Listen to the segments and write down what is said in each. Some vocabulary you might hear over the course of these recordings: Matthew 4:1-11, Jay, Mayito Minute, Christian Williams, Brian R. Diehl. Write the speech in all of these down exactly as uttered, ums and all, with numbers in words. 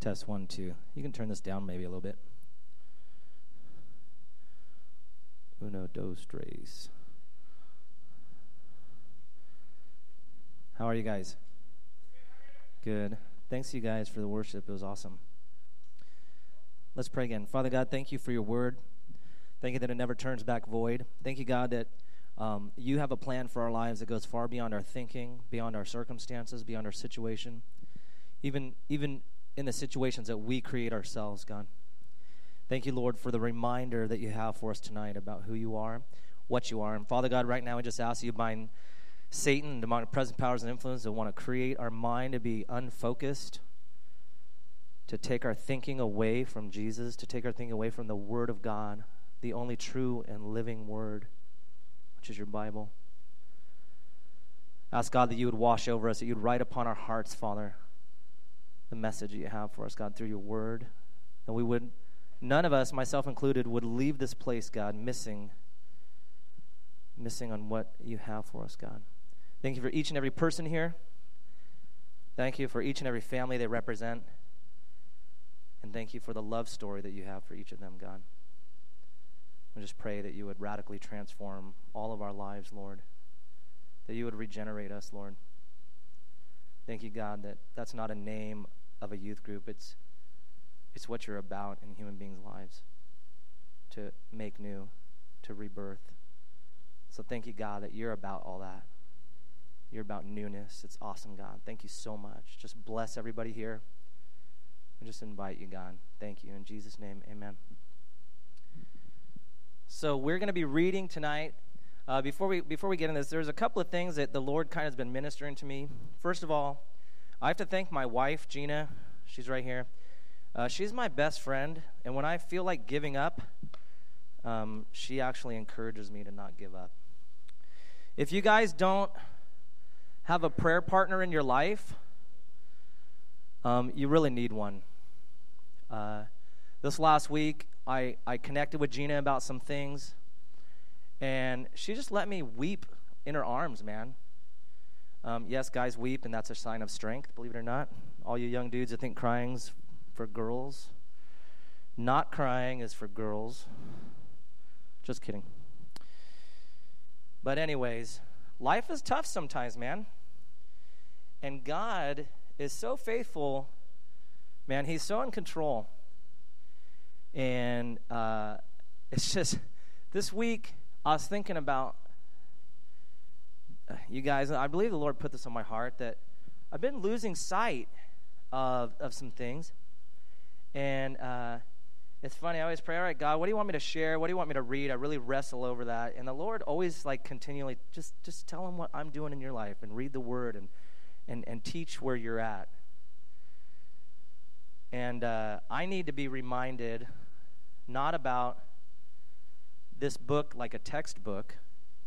Test one, two. You can turn this down maybe a little bit. Uno, dos, tres. How are you guys? Good. Thanks, you guys, for the worship. It was awesome. Let's pray again. Father God, thank you for your word. Thank you that it never turns back void. Thank you, God, that um, you have a plan for our lives that goes far beyond our thinking, beyond our circumstances, beyond our situation, even even in the situations that we create ourselves, God. Thank you, Lord, for the reminder that you have for us tonight about who you are, what you are. And Father God, right now, I just ask you to bind Satan and demonic present powers and influence that want to create our mind to be unfocused, to take our thinking away from Jesus, to take our thinking away from the Word of God, the only true and living Word, which is your Bible. Ask God that you would wash over us, that you'd write upon our hearts, Father, the message that you have for us, God, through your Word, that we would, none of us, myself included, would leave this place, God, missing, missing on what you have for us, God. Thank you for each and every person here. Thank you for each and every family they represent. And thank you for the love story that you have for each of them, God. We just pray that you would radically transform all of our lives, Lord. That you would regenerate us, Lord. Thank you, God, that that's not a name of a youth group. It's it's what you're about in human beings' lives. To make new, to rebirth. So thank you, God, that you're about all that. You're about newness. It's awesome, God. Thank you so much. Just bless everybody here. I just invite you, God. Thank you. In Jesus' name, amen. So we're going to be reading tonight. Uh, before we before we get into this, there's a couple of things that the Lord kind of has been ministering to me. First of all, I have to thank my wife, Gina. She's right here. Uh, she's my best friend, and when I feel like giving up, um, she actually encourages me to not give up. If you guys don't have a prayer partner in your life, um, you really need one. Uh, this last week, I, I connected with Gina about some things, and she just let me weep in her arms, man. Um, yes, guys weep, and that's a sign of strength, believe it or not. All you young dudes that think crying's for girls, not crying is for girls. Just kidding. But anyways, life is tough sometimes, man. And God is so faithful, man. He's so in control. And uh, it's just, this week, I was thinking about uh, you guys, and I believe the Lord put this on my heart, that I've been losing sight of, of some things. And uh, it's funny, I always pray, all right, God, what do you want me to share? What do you want me to read? I really wrestle over that. And the Lord always, like, continually, just just tell him what I'm doing in your life, and read the Word, and and, and teach where you're at. And uh, I need to be reminded not about this book like a textbook,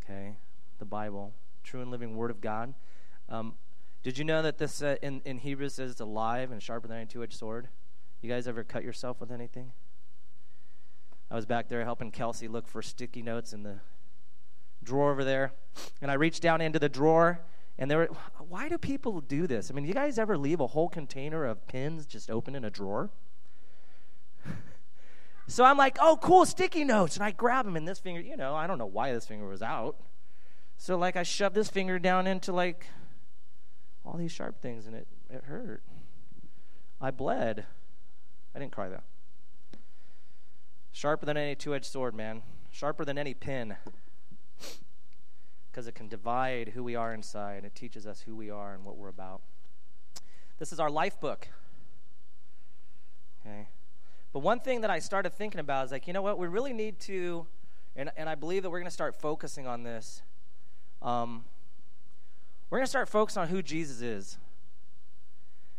okay, the Bible, true and living Word of God. Um, did you know that this uh, in, in Hebrew says it's alive and sharper than any two-edged sword? You guys ever cut yourself with anything? I was back there helping Kelsey look for sticky notes in the drawer over there, and I reached down into the drawer, and there were, why do people do this? I mean, you guys ever leave a whole container of pins just open in a drawer? So I'm like, oh, cool, sticky notes. And I grab them, and this finger, you know, I don't know why this finger was out. So, like, I shoved this finger down into, like, all these sharp things, and it, it hurt. I bled. I didn't cry, though. Sharper than any two-edged sword, man. Sharper than any pin. Because it can divide who we are inside. It teaches us who we are and what we're about. This is our life book. Okay. But one thing that I started thinking about is, like, you know what? We really need to, and, and I believe that we're going to start focusing on this. Um, we're going to start focusing on who Jesus is.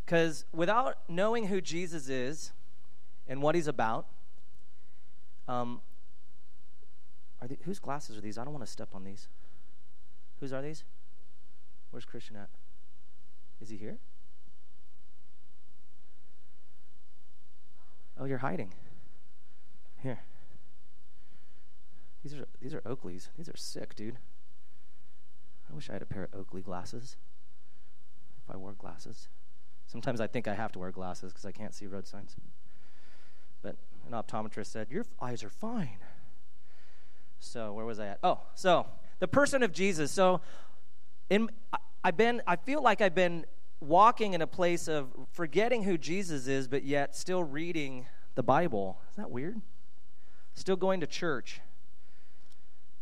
Because without knowing who Jesus is and what he's about, um, are they, whose glasses are these? I don't want to step on these. Whose are these? Where's Christian at? Is he here? Oh, you're hiding. Here. These are these are Oakley's. These are sick, dude. I wish I had a pair of Oakley glasses. If I wore glasses. Sometimes I think I have to wear glasses because I can't see road signs. But an optometrist said, your eyes are fine. So where was I at? Oh, so the person of Jesus. So in I've been, I feel like I've been walking in a place of forgetting who Jesus is, but yet still reading the Bible. Isn't that weird? Still going to church.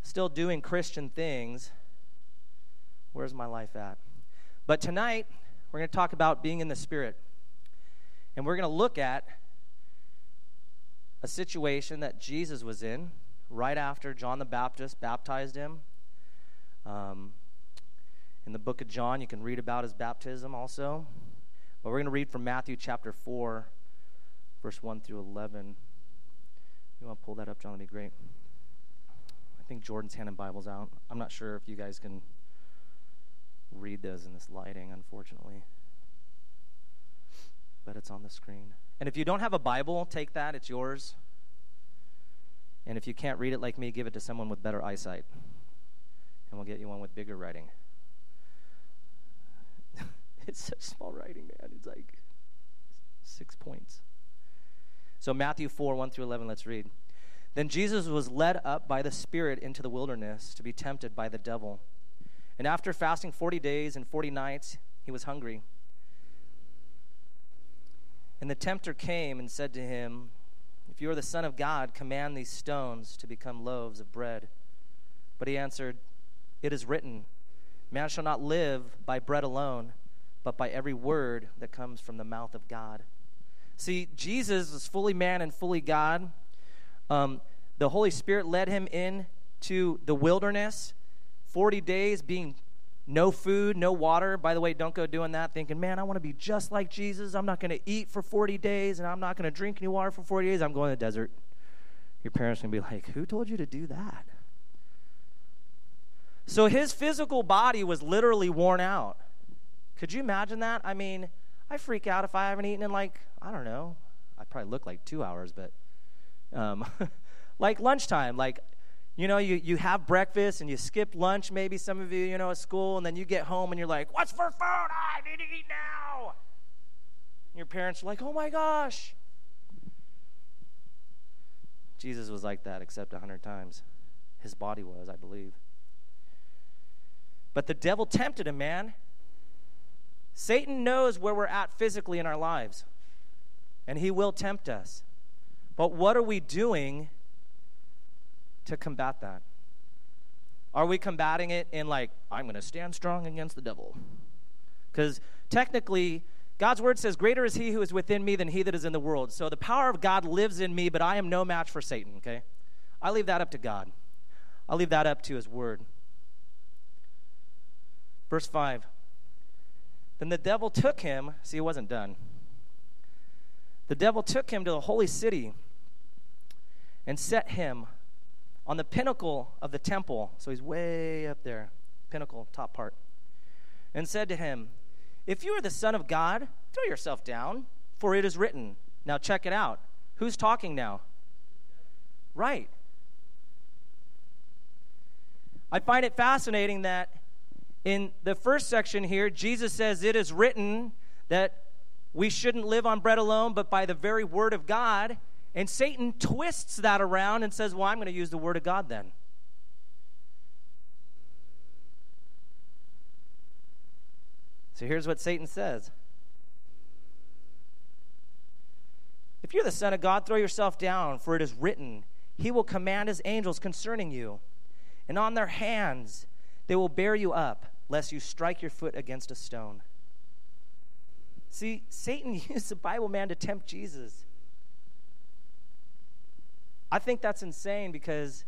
Still doing Christian things. Where's my life at? But tonight, we're going to talk about being in the Spirit. And we're going to look at a situation that Jesus was in right after John the Baptist baptized him. Um, in the book of John, you can read about his baptism also. But we're going to read from Matthew chapter four, verse one through eleven. You want to pull that up, John? That'd be great. I think Jordan's handing Bibles out. I'm not sure if you guys can read those in this lighting, unfortunately. But it's on the screen. And if you don't have a Bible, take that. It's yours. And if you can't read it like me, give it to someone with better eyesight. And we'll get you one with bigger writing. It's such small writing, man. It's like six points. So Matthew four, one through eleven, let's read. Then Jesus was led up by the Spirit into the wilderness to be tempted by the devil. And after fasting forty days and forty nights, he was hungry. And the tempter came and said to him, if you are the Son of God, command these stones to become loaves of bread. But he answered, it is written, man shall not live by bread alone, but by every word that comes from the mouth of God. See, Jesus was fully man and fully God. Um, the Holy Spirit led him into the wilderness, forty days being no food, no water. By the way, don't go doing that thinking, man, I want to be just like Jesus. I'm not going to eat for forty days, and I'm not going to drink any water for forty days. I'm going to the desert. Your parents are going to be like, who told you to do that? So his physical body was literally worn out. Could you imagine that? I mean, I freak out if I haven't eaten in like, I don't know. I probably look like two hours, but um, like lunchtime, like, you know, you, you have breakfast and you skip lunch, maybe some of you, you know, at school, and then you get home and you're like, what's for food? I need to eat now. And your parents are like, oh my gosh. Jesus was like that except a hundred times. His body was, I believe. But the devil tempted him, man. Satan knows where we're at physically in our lives, and he will tempt us. But what are we doing to combat that? Are we combating it in like, I'm going to stand strong against the devil? Because technically, God's word says, greater is he who is within me than he that is in the world. So the power of God lives in me, but I am no match for Satan, okay? I leave that up to God. I leave that up to his word. Verse five. Then the devil took him. See, he wasn't done. The devil took him to the holy city and set him on the pinnacle of the temple. So he's way up there, pinnacle, top part. And said to him, if you are the Son of God, throw yourself down, for it is written. Now check it out. Who's talking now? Right. I find it fascinating that in the first section here, Jesus says it is written that we shouldn't live on bread alone, but by the very word of God. And Satan twists that around and says, well, I'm going to use the word of God then. So here's what Satan says. If you're the Son of God, throw yourself down, for it is written, he will command his angels concerning you, and on their hands they will bear you up, lest you strike your foot against a stone. See, Satan used the Bible, man, to tempt Jesus. I think that's insane because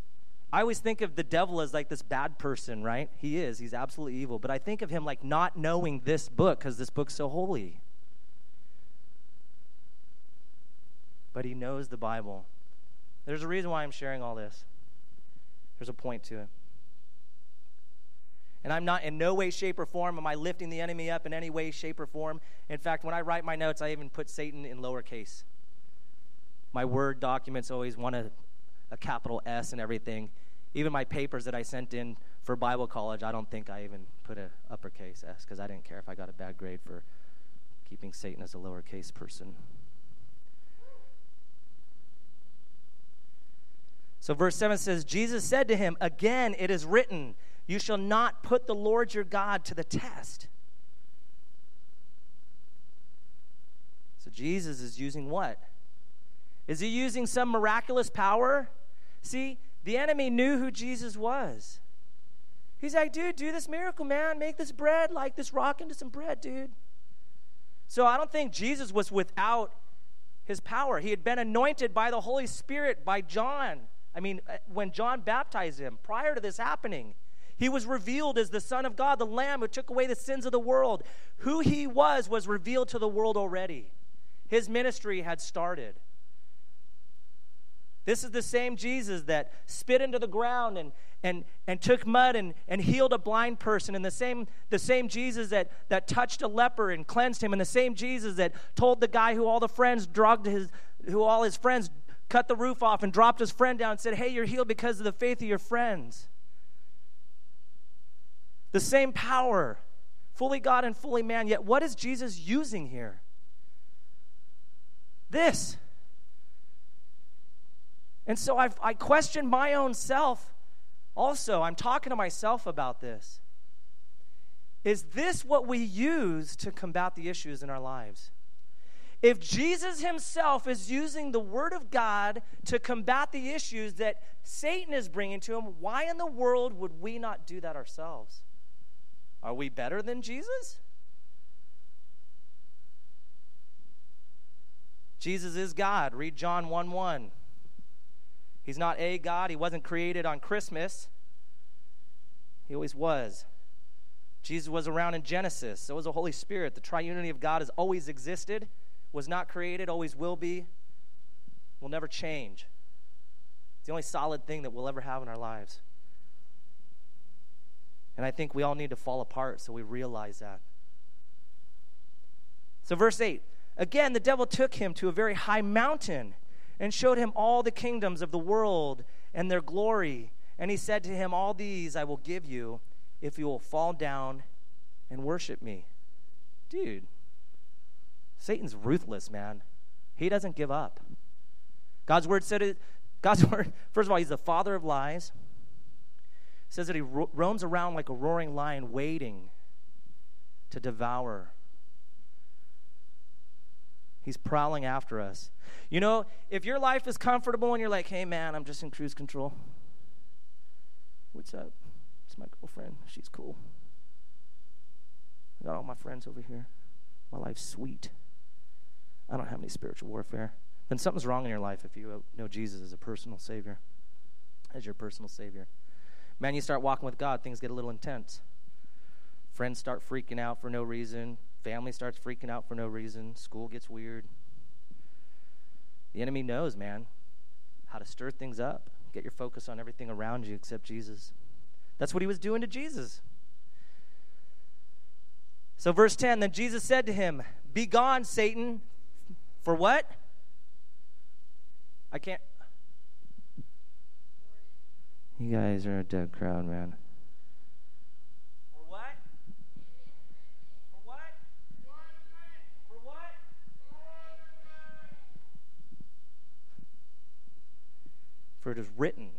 I always think of the devil as like this bad person, right? He is. He's absolutely evil. But I think of him like not knowing this book because this book's so holy. But he knows the Bible. There's a reason why I'm sharing all this. There's a point to it. And I'm not in no way, shape, or form am I lifting the enemy up in any way, shape, or form. In fact, when I write my notes, I even put Satan in lowercase. My Word documents always want a, a capital S and everything. Even my papers that I sent in for Bible college, I don't think I even put an uppercase S because I didn't care if I got a bad grade for keeping Satan as a lowercase person. So verse seven says, Jesus said to him, again it is written, you shall not put the Lord your God to the test. So Jesus is using what? Is he using some miraculous power? See, the enemy knew who Jesus was. He's like, dude, do this miracle, man. Make this bread, like this rock into some bread, dude. So I don't think Jesus was without his power. He had been anointed by the Holy Spirit by John. I mean, when John baptized him, prior to this happening, he was revealed as the Son of God, the Lamb who took away the sins of the world. Who he was was revealed to the world already. His ministry had started. This is the same Jesus that spit into the ground and and, and took mud and, and healed a blind person, and the same the same Jesus that, that touched a leper and cleansed him, and the same Jesus that told the guy who all the friends drugged his who all his friends cut the roof off and dropped his friend down and said, hey, you're healed because of the faith of your friends. The same power, fully God and fully man. Yet what is Jesus using here? This. And so I've, I question my own self also. I'm talking to myself about this. Is this what we use to combat the issues in our lives? If Jesus himself is using the Word of God to combat the issues that Satan is bringing to him, why in the world would we not do that ourselves? Are we better than Jesus? Jesus is God. Read John one one. He's not a God. He wasn't created on Christmas. He always was. Jesus was around in Genesis. So was the Holy Spirit. The triunity of God has always existed, was not created, always will be, will never change. It's the only solid thing that we'll ever have in our lives. And I think we all need to fall apart so we realize that. So verse eight, again, the devil took him to a very high mountain and showed him all the kingdoms of the world and their glory. And he said to him, all these I will give you if you will fall down and worship me. Dude, Satan's ruthless, man. He doesn't give up. God's word said it. God's word, first of all, he's the father of lies. It says that he ro- roams around like a roaring lion waiting to devour. He's prowling after us. You know, if your life is comfortable and you're like, hey, man, I'm just in cruise control. What's up? It's my girlfriend. She's cool. I got all my friends over here. My life's sweet. I don't have any spiritual warfare. Then something's wrong in your life if you know Jesus as a personal Savior, as your personal Savior. Man, you start walking with God, things get a little intense. Friends start freaking out for no reason. Family starts freaking out for no reason. School gets weird. The enemy knows, man, how to stir things up. Get your focus on everything around you except Jesus. That's what he was doing to Jesus. So verse ten, then Jesus said to him, be gone, Satan. For what? I can't. You guys are a dead crowd, man. For it is written,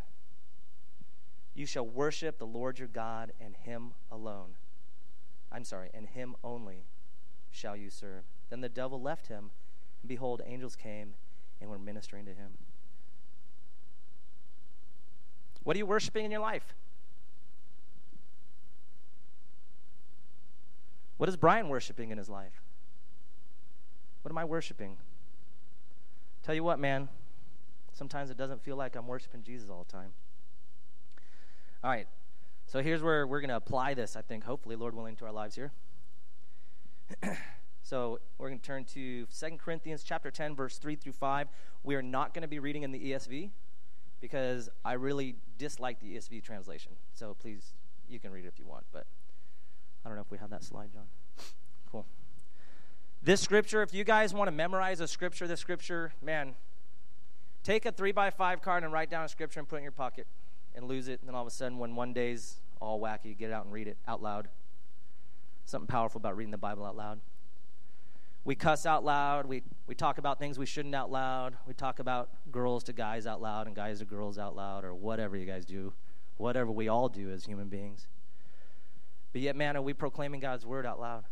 you shall worship the Lord your God, and him alone. I'm sorry, and him only shall you serve. Then the devil left him, and behold, angels came and were ministering to him. What are you worshiping in your life? What is Brian worshiping in his life? What am I worshiping? Tell you what, man. Sometimes it doesn't feel like I'm worshiping Jesus all the time. All right, so here's where we're going to apply this, I think, hopefully, Lord willing, to our lives here. So we're going to turn to Second Corinthians chapter ten, verse three through five. We are not going to be reading in the E S V because I really dislike the E S V translation. So please, you can read it if you want, but I don't know if we have that slide, John. Cool. This scripture, if you guys want to memorize a scripture, this scripture, man, take a three by five card and write down a scripture and put it in your pocket and lose it. And then all of a sudden, when one day's all wacky, you get it out and read it out loud. Something powerful about reading the Bible out loud. we cuss out loud. We, we talk about things we shouldn't out loud. We talk about girls to guys out loud and guys to girls out loud, or whatever you guys do, whatever we all do as human beings. But yet, man, are we proclaiming God's word out loud?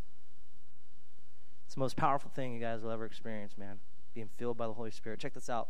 It's the most powerful thing you guys will ever experience, man, being filled by the Holy Spirit. Check this out.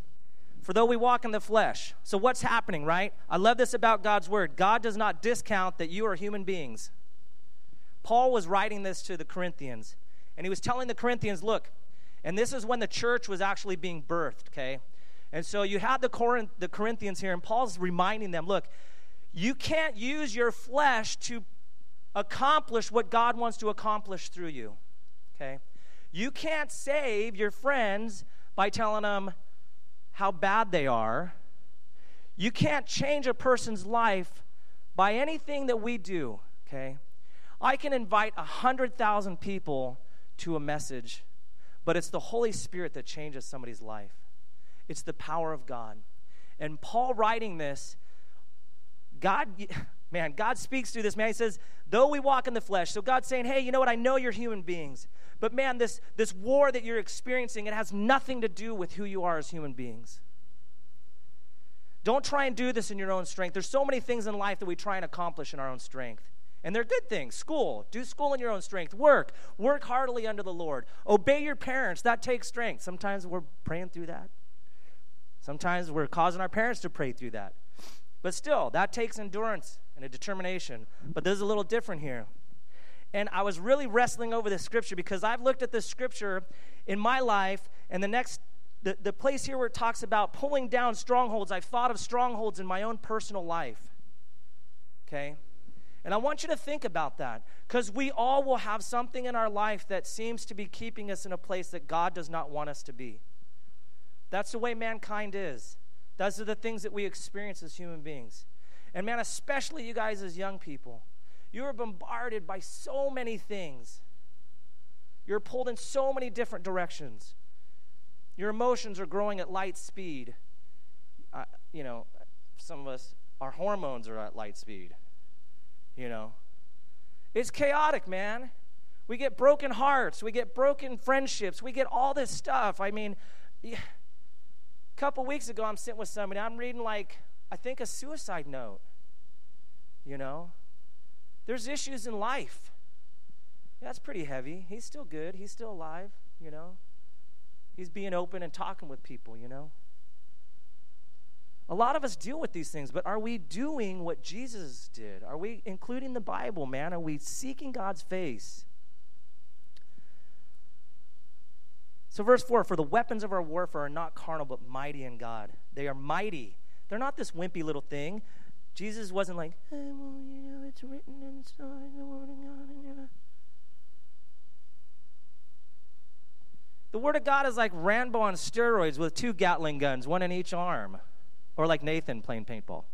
For though we walk in the flesh. So what's happening, right? I love this about God's word. God does not discount that you are human beings. Paul was writing this to the Corinthians, and he was telling the Corinthians, look, and this is when the church was actually being birthed, okay? And so you had the Corinth, the Corinthians here, and Paul's reminding them, look, you can't use your flesh to accomplish what God wants to accomplish through you, okay? You can't save your friends by telling them how bad they are. You can't change a person's life by anything that we do, okay? I can invite one hundred thousand people to a message, but it's the Holy Spirit that changes somebody's life. It's the power of God. And Paul writing this, God, man, God speaks through this, man. He says, though we walk in the flesh. So God's saying, hey, you know what? I know you're human beings, but man, this, this war that you're experiencing, it has nothing to do with who you are as human beings. Don't try and do this in your own strength. There's so many things in life that we try and accomplish in our own strength. And they're good things. School. Do school in your own strength. Work. Work heartily under the Lord. Obey your parents. That takes strength. Sometimes we're praying through that. Sometimes we're causing our parents to pray through that. But still, that takes endurance and a determination. But this is a little different here. And I was really wrestling over this scripture because I've looked at this scripture in my life, and the next, the, the place here where it talks about pulling down strongholds, I've thought of strongholds in my own personal life. Okay? And I want you to think about that, because we all will have something in our life that seems to be keeping us in a place that God does not want us to be. That's the way mankind is. Those are the things that we experience as human beings. And man, especially you guys as young people, you are bombarded by so many things. You're pulled in so many different directions. Your emotions are growing at light speed. Uh, you know, some of us, our hormones are at light speed. You know, it's chaotic, man. We get broken hearts. We get broken friendships. We get all this stuff. I mean, yeah. A couple weeks ago, I'm sitting with somebody. I'm reading, like, I think a suicide note. You know, there's issues in life. That's pretty heavy. He's still good. He's still alive, you know. He's being open and talking with people, you know. A lot of us deal with these things, but are we doing what Jesus did? Are we including the Bible, man? Are we seeking God's face? So verse four, for the weapons of our warfare are not carnal, but mighty in God. They are mighty. They're not this wimpy little thing. Jesus wasn't like, hey, well, you know, it's written inside the word of God. The word of God is like Rambo on steroids with two Gatling guns, one in each arm. Or like Nathan playing paintball.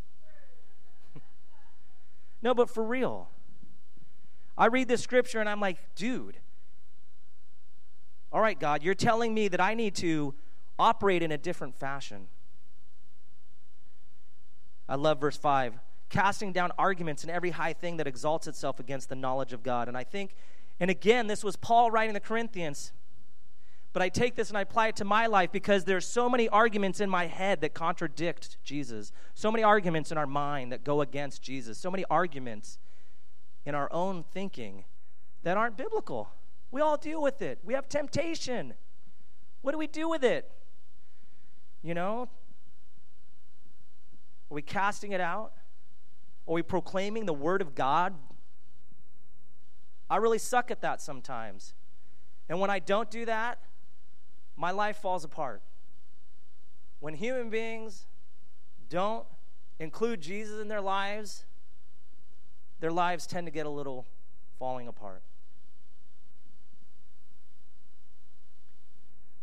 No, but for real. I read this scripture and I'm like, dude. All right, God, you're telling me that I need to operate in a different fashion. I love verse five. Casting down arguments and every high thing that exalts itself against the knowledge of God. And I think, and again, this was Paul writing the Corinthians. But I take this and I apply it to my life because there's so many arguments in my head that contradict Jesus. So many arguments in our mind that go against Jesus. So many arguments in our own thinking that aren't biblical. We all deal with it. We have temptation. What do we do with it? You know? Are we casting it out? Are we proclaiming the word of God? I really suck at that sometimes. And when I don't do that, my life falls apart. When human beings don't include Jesus in their lives, their lives tend to get a little falling apart.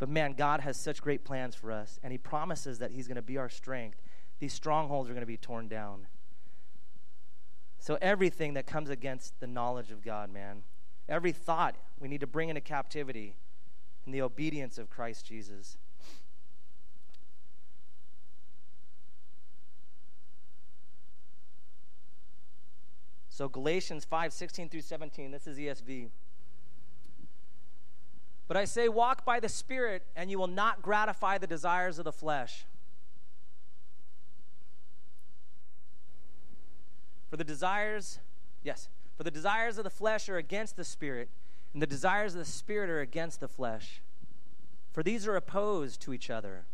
But man, God has such great plans for us, and he promises that he's going to be our strength. These strongholds are going to be torn down. So everything that comes against the knowledge of God, man, every thought we need to bring into captivity in the obedience of Christ Jesus. So Galatians five sixteen through seventeen, this is E S V. But I say, walk by the Spirit, and you will not gratify the desires of the flesh. For the desires, yes, for the desires of the flesh are against the Spirit, and the desires of the Spirit are against the flesh. For these are opposed to each other,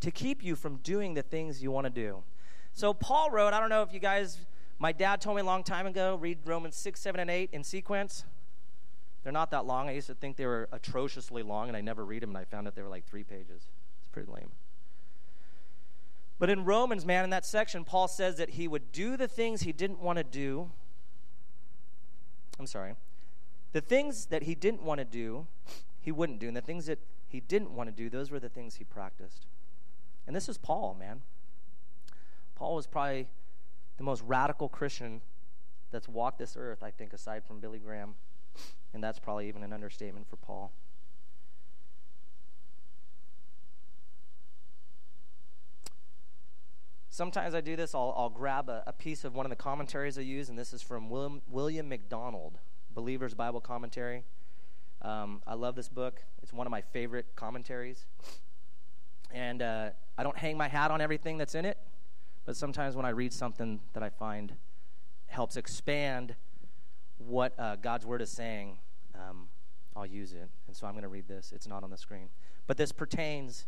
to keep you from doing the things you want to do. So Paul wrote, I don't know if you guys, my dad told me a long time ago, read Romans six, seven, and eight in sequence. They're not that long. I used to think they were atrociously long, and I never read them, and I found out they were like three pages. It's pretty lame. But in Romans, man, in that section, Paul says that he would do the things he didn't want to do. I'm sorry. The things that he didn't want to do, he wouldn't do. And the things that he didn't want to do, those were the things he practiced. And this is Paul, man. Paul was probably the most radical Christian that's walked this earth, I think, aside from Billy Graham. And that's probably even an understatement for Paul. Sometimes I do this. I'll, I'll grab a, a piece of one of the commentaries I use, and this is from William, William MacDonald, Believer's Bible Commentary. Um, I love this book. It's one of my favorite commentaries. And uh, I don't hang my hat on everything that's in it, but sometimes when I read something that I find helps expand what uh, God's Word is saying, um, I'll use it. And so I'm going to read this. It's not on the screen. But this pertains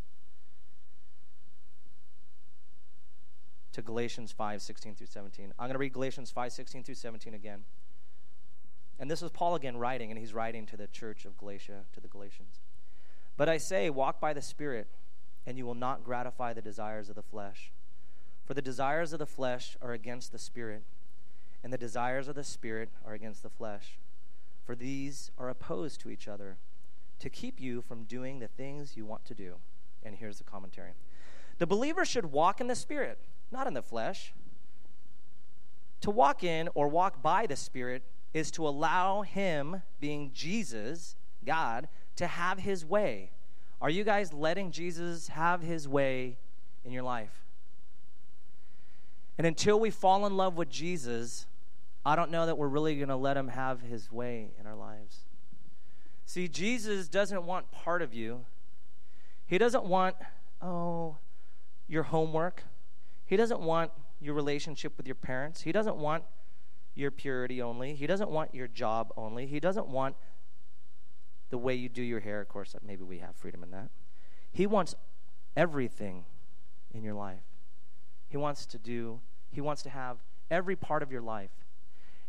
to Galatians five sixteen through seventeen. I'm going to read Galatians five sixteen through seventeen again. And this is Paul again writing, and he's writing to the church of Galatia, to the Galatians. But I say, walk by the Spirit, and you will not gratify the desires of the flesh. For the desires of the flesh are against the Spirit, and the desires of the Spirit are against the flesh. For these are opposed to each other, to keep you from doing the things you want to do. And here's the commentary. The believer should walk in the Spirit, not in the flesh. To walk in or walk by the Spirit is to allow him, being Jesus, God, to have his way. Are you guys letting Jesus have his way in your life? And until we fall in love with Jesus, I don't know that we're really going to let him have his way in our lives. See, Jesus doesn't want part of you. He doesn't want, oh, your homework. He doesn't want your relationship with your parents. He doesn't want your purity only. He doesn't want your job only. He doesn't want the way you do your hair. Of course, maybe we have freedom in that. He wants everything in your life. He wants to do, he wants to have every part of your life.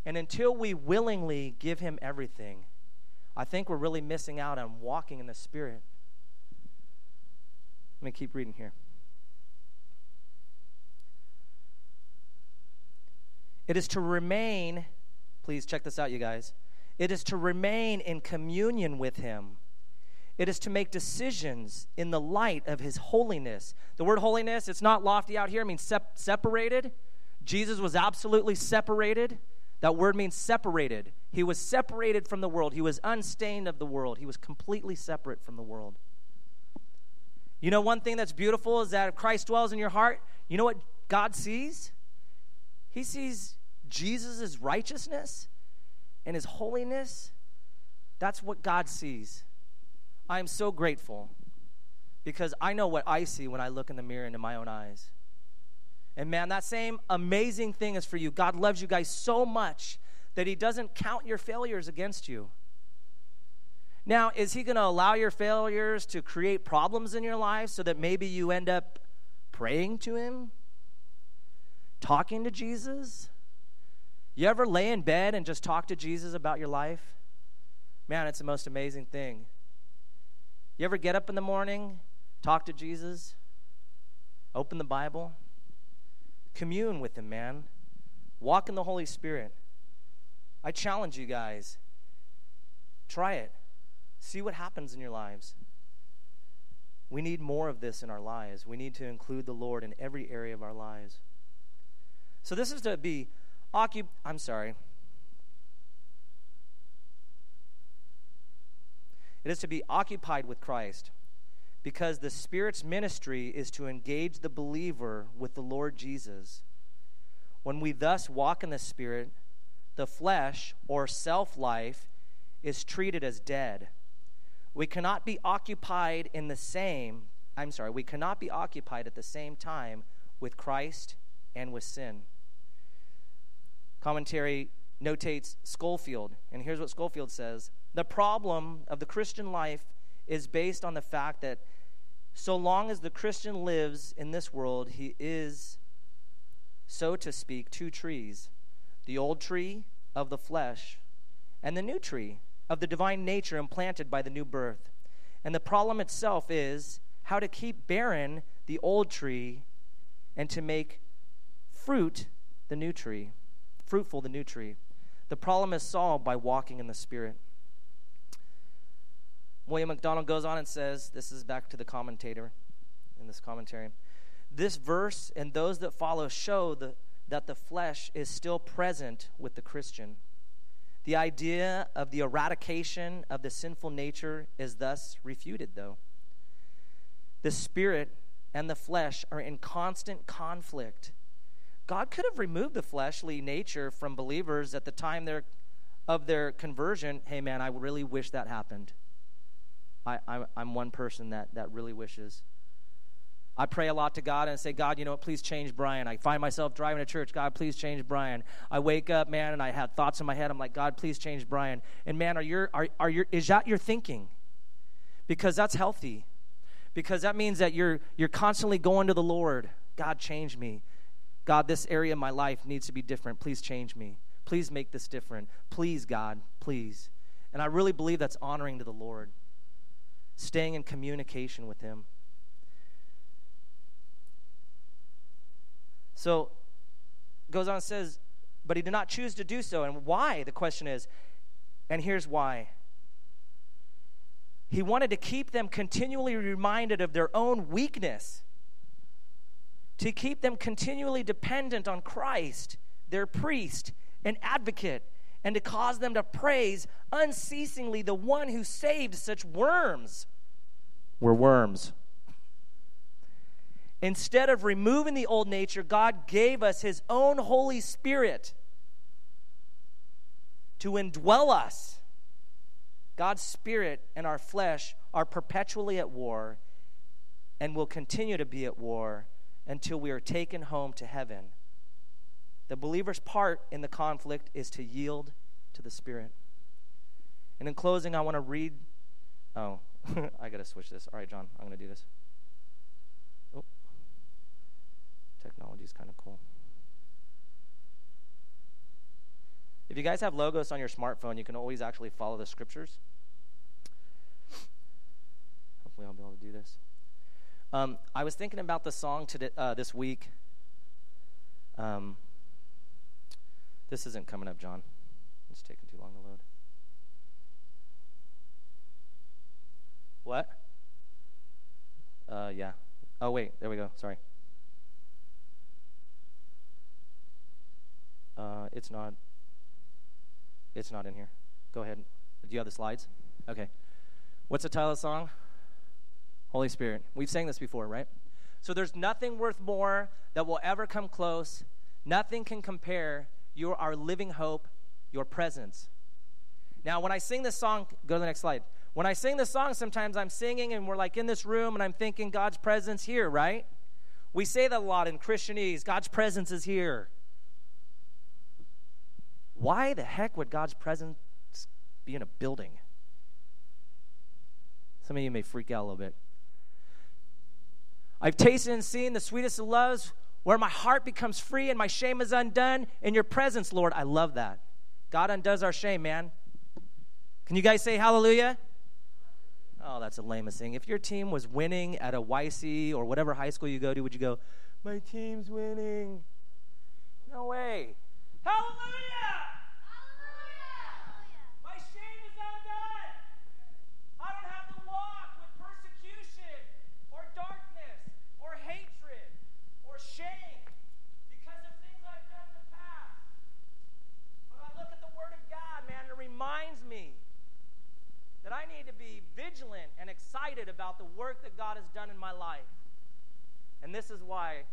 And until we willingly give him everything, I think we're really missing out on walking in the Spirit. Let me keep reading here. It is to remain, please check this out, you guys. It is to remain in communion with him. It is to make decisions in the light of his holiness. The word holiness, it's not lofty out here. It means sep- separated. Jesus was absolutely separated. That word means separated. He was separated from the world. He was unstained of the world. He was completely separate from the world. You know, one thing that's beautiful is that if Christ dwells in your heart, you know what God sees? He sees Jesus' righteousness and his holiness. That's what God sees. I am so grateful because I know what I see when I look in the mirror into my own eyes. And man, that same amazing thing is for you. God loves you guys so much that he doesn't count your failures against you. Now, is he going to allow your failures to create problems in your life so that maybe you end up praying to him, talking to Jesus? You ever lay in bed and just talk to Jesus about your life? Man, it's the most amazing thing. You ever get up in the morning, talk to Jesus, open the Bible, commune with him, man. Walk in the Holy Spirit. I challenge you guys. Try it. See what happens in your lives. We need more of this in our lives. We need to include the Lord in every area of our lives. So this is to be occup- I'm sorry. It is to be occupied with Christ, because the Spirit's ministry is to engage the believer with the Lord Jesus. When we thus walk in the Spirit, the flesh, or self-life, is treated as dead. We cannot be occupied in the same, I'm sorry, we cannot be occupied at the same time with Christ and with sin. Commentary notates Schofield, and here's what Schofield says: the problem of the Christian life is based on the fact that so long as the Christian lives in this world, he is, so to speak, two trees, the old tree of the flesh and the new tree of the divine nature implanted by the new birth. And the problem itself is how to keep barren the old tree and to make fruit the new tree, fruitful the new tree. The problem is solved by walking in the Spirit. William MacDonald goes on and says, this is back to the commentator in this commentary, this verse and those that follow show the, that the flesh is still present with the Christian. The idea of the eradication of the sinful nature is thus refuted, though. The Spirit and the flesh are in constant conflict. God could have removed the fleshly nature from believers at the time their, of their conversion. Hey, man, I really wish that happened. I, I, I'm one person that, that really wishes. I pray a lot to God and say, God, you know what, please change Brian. I find myself driving to church. God, please change Brian. I wake up, man, and I have thoughts in my head. I'm like, God, please change Brian. And man, are your are are your is that your thinking? Because that's healthy. Because that means that you're you're constantly going to the Lord. God, change me. God, this area of my life needs to be different. Please change me. Please make this different. Please, God, please. And I really believe that's honoring to the Lord. Staying in communication with Him. So, goes on and says, but he did not choose to do so. And why? The question is, and here's why. He wanted to keep them continually reminded of their own weakness, to keep them continually dependent on Christ, their priest and advocate, and to cause them to praise unceasingly the one who saved such worms. We're worms. Instead of removing the old nature, God gave us His own Holy Spirit to indwell us. God's Spirit and our flesh are perpetually at war and will continue to be at war until we are taken home to heaven. The believer's part in the conflict is to yield to the Spirit. And in closing, I want to read... Oh, I got to switch this. All right, John, I'm going to do this. Oh. Technology is kind of cool. If you guys have logos on your smartphone, you can always actually follow the scriptures. Hopefully I'll be able to do this. Um, I was thinking about the song today, uh, this week. Um, this isn't coming up, John. It's taking too long to load. What? Uh, yeah. Oh, wait. There we go. Sorry. Uh, it's not. It's not in here. Go ahead. Do you have the slides? Okay. What's the title of the song? Holy Spirit. We've sang this before, right? So there's nothing worth more that will ever come close. Nothing can compare. You are our living hope, your presence. Now, when I sing this song, go to the next slide. When I sing this song, sometimes I'm singing and we're like in this room and I'm thinking God's presence here, right? We say that a lot in Christianese. God's presence is here. Why the heck would God's presence be in a building? Some of you may freak out a little bit. I've tasted and seen the sweetest of loves, where my heart becomes free and my shame is undone in your presence, Lord. I love that. God undoes our shame, man. Can you guys say hallelujah? Oh, that's the lamest thing. If your team was winning at a Y C or whatever high school you go to, would you go, my team's winning? No way. Hallelujah! Hallelujah! My shame is undone. I don't have to walk with persecution excited about the work that God has done in my life. And this is why.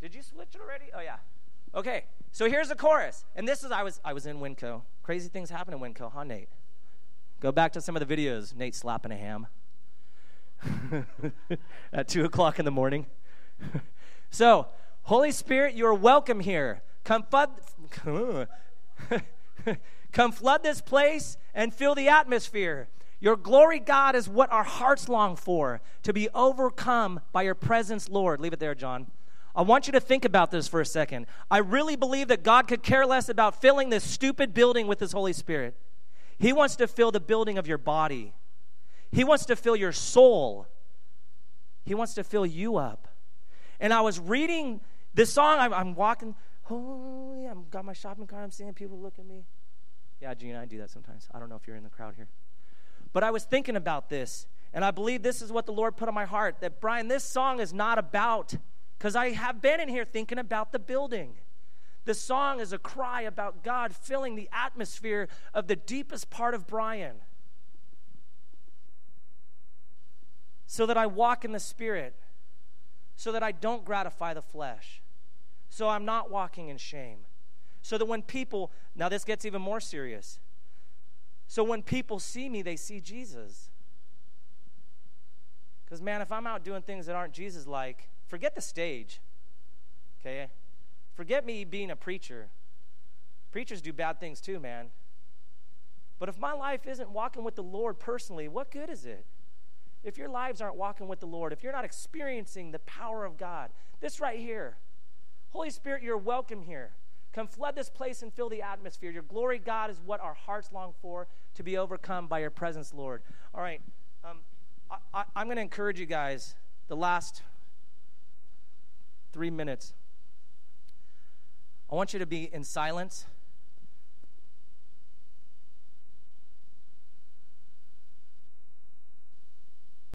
Did you switch it already? Oh, yeah. Okay, so here's the chorus. And this is, I was I was in Winco. Crazy things happen in Winco, huh, Nate? Go back to some of the videos. Nate slapping a ham at two o'clock in the morning. So, Holy Spirit, you are welcome here. Come flood, come flood this place and fill the atmosphere. Your glory, God, is what our hearts long for, to be overcome by your presence, Lord. Leave it there, John. I want you to think about this for a second. I really believe that God could care less about filling this stupid building with his Holy Spirit. He wants to fill the building of your body. He wants to fill your soul. He wants to fill you up. And I was reading this song. I'm, I'm walking. Oh, yeah, I've got my shopping cart. I'm seeing people look at me. Yeah, Gene, I do that sometimes. I don't know if you're in the crowd here. But I was thinking about this, and I believe this is what the Lord put on my heart, that, Brian, this song is not about, because I have been in here thinking about the building. The song is a cry about God filling the atmosphere of the deepest part of Brian, so that I walk in the Spirit, so that I don't gratify the flesh, so I'm not walking in shame, so that when people, now this gets even more serious, so when people see me, they see Jesus. Because, man, if I'm out doing things that aren't Jesus-like, forget the stage, okay? Forget me being a preacher. Preachers do bad things too, man. But if my life isn't walking with the Lord personally, what good is it? If your lives aren't walking with the Lord, if you're not experiencing the power of God, this right here, Holy Spirit, you're welcome here. Come flood this place and fill the atmosphere. Your glory, God, is what our hearts long for, to be overcome by your presence, Lord. All right, um, I, I, I'm going to encourage you guys the last three minutes. I want you to be in silence.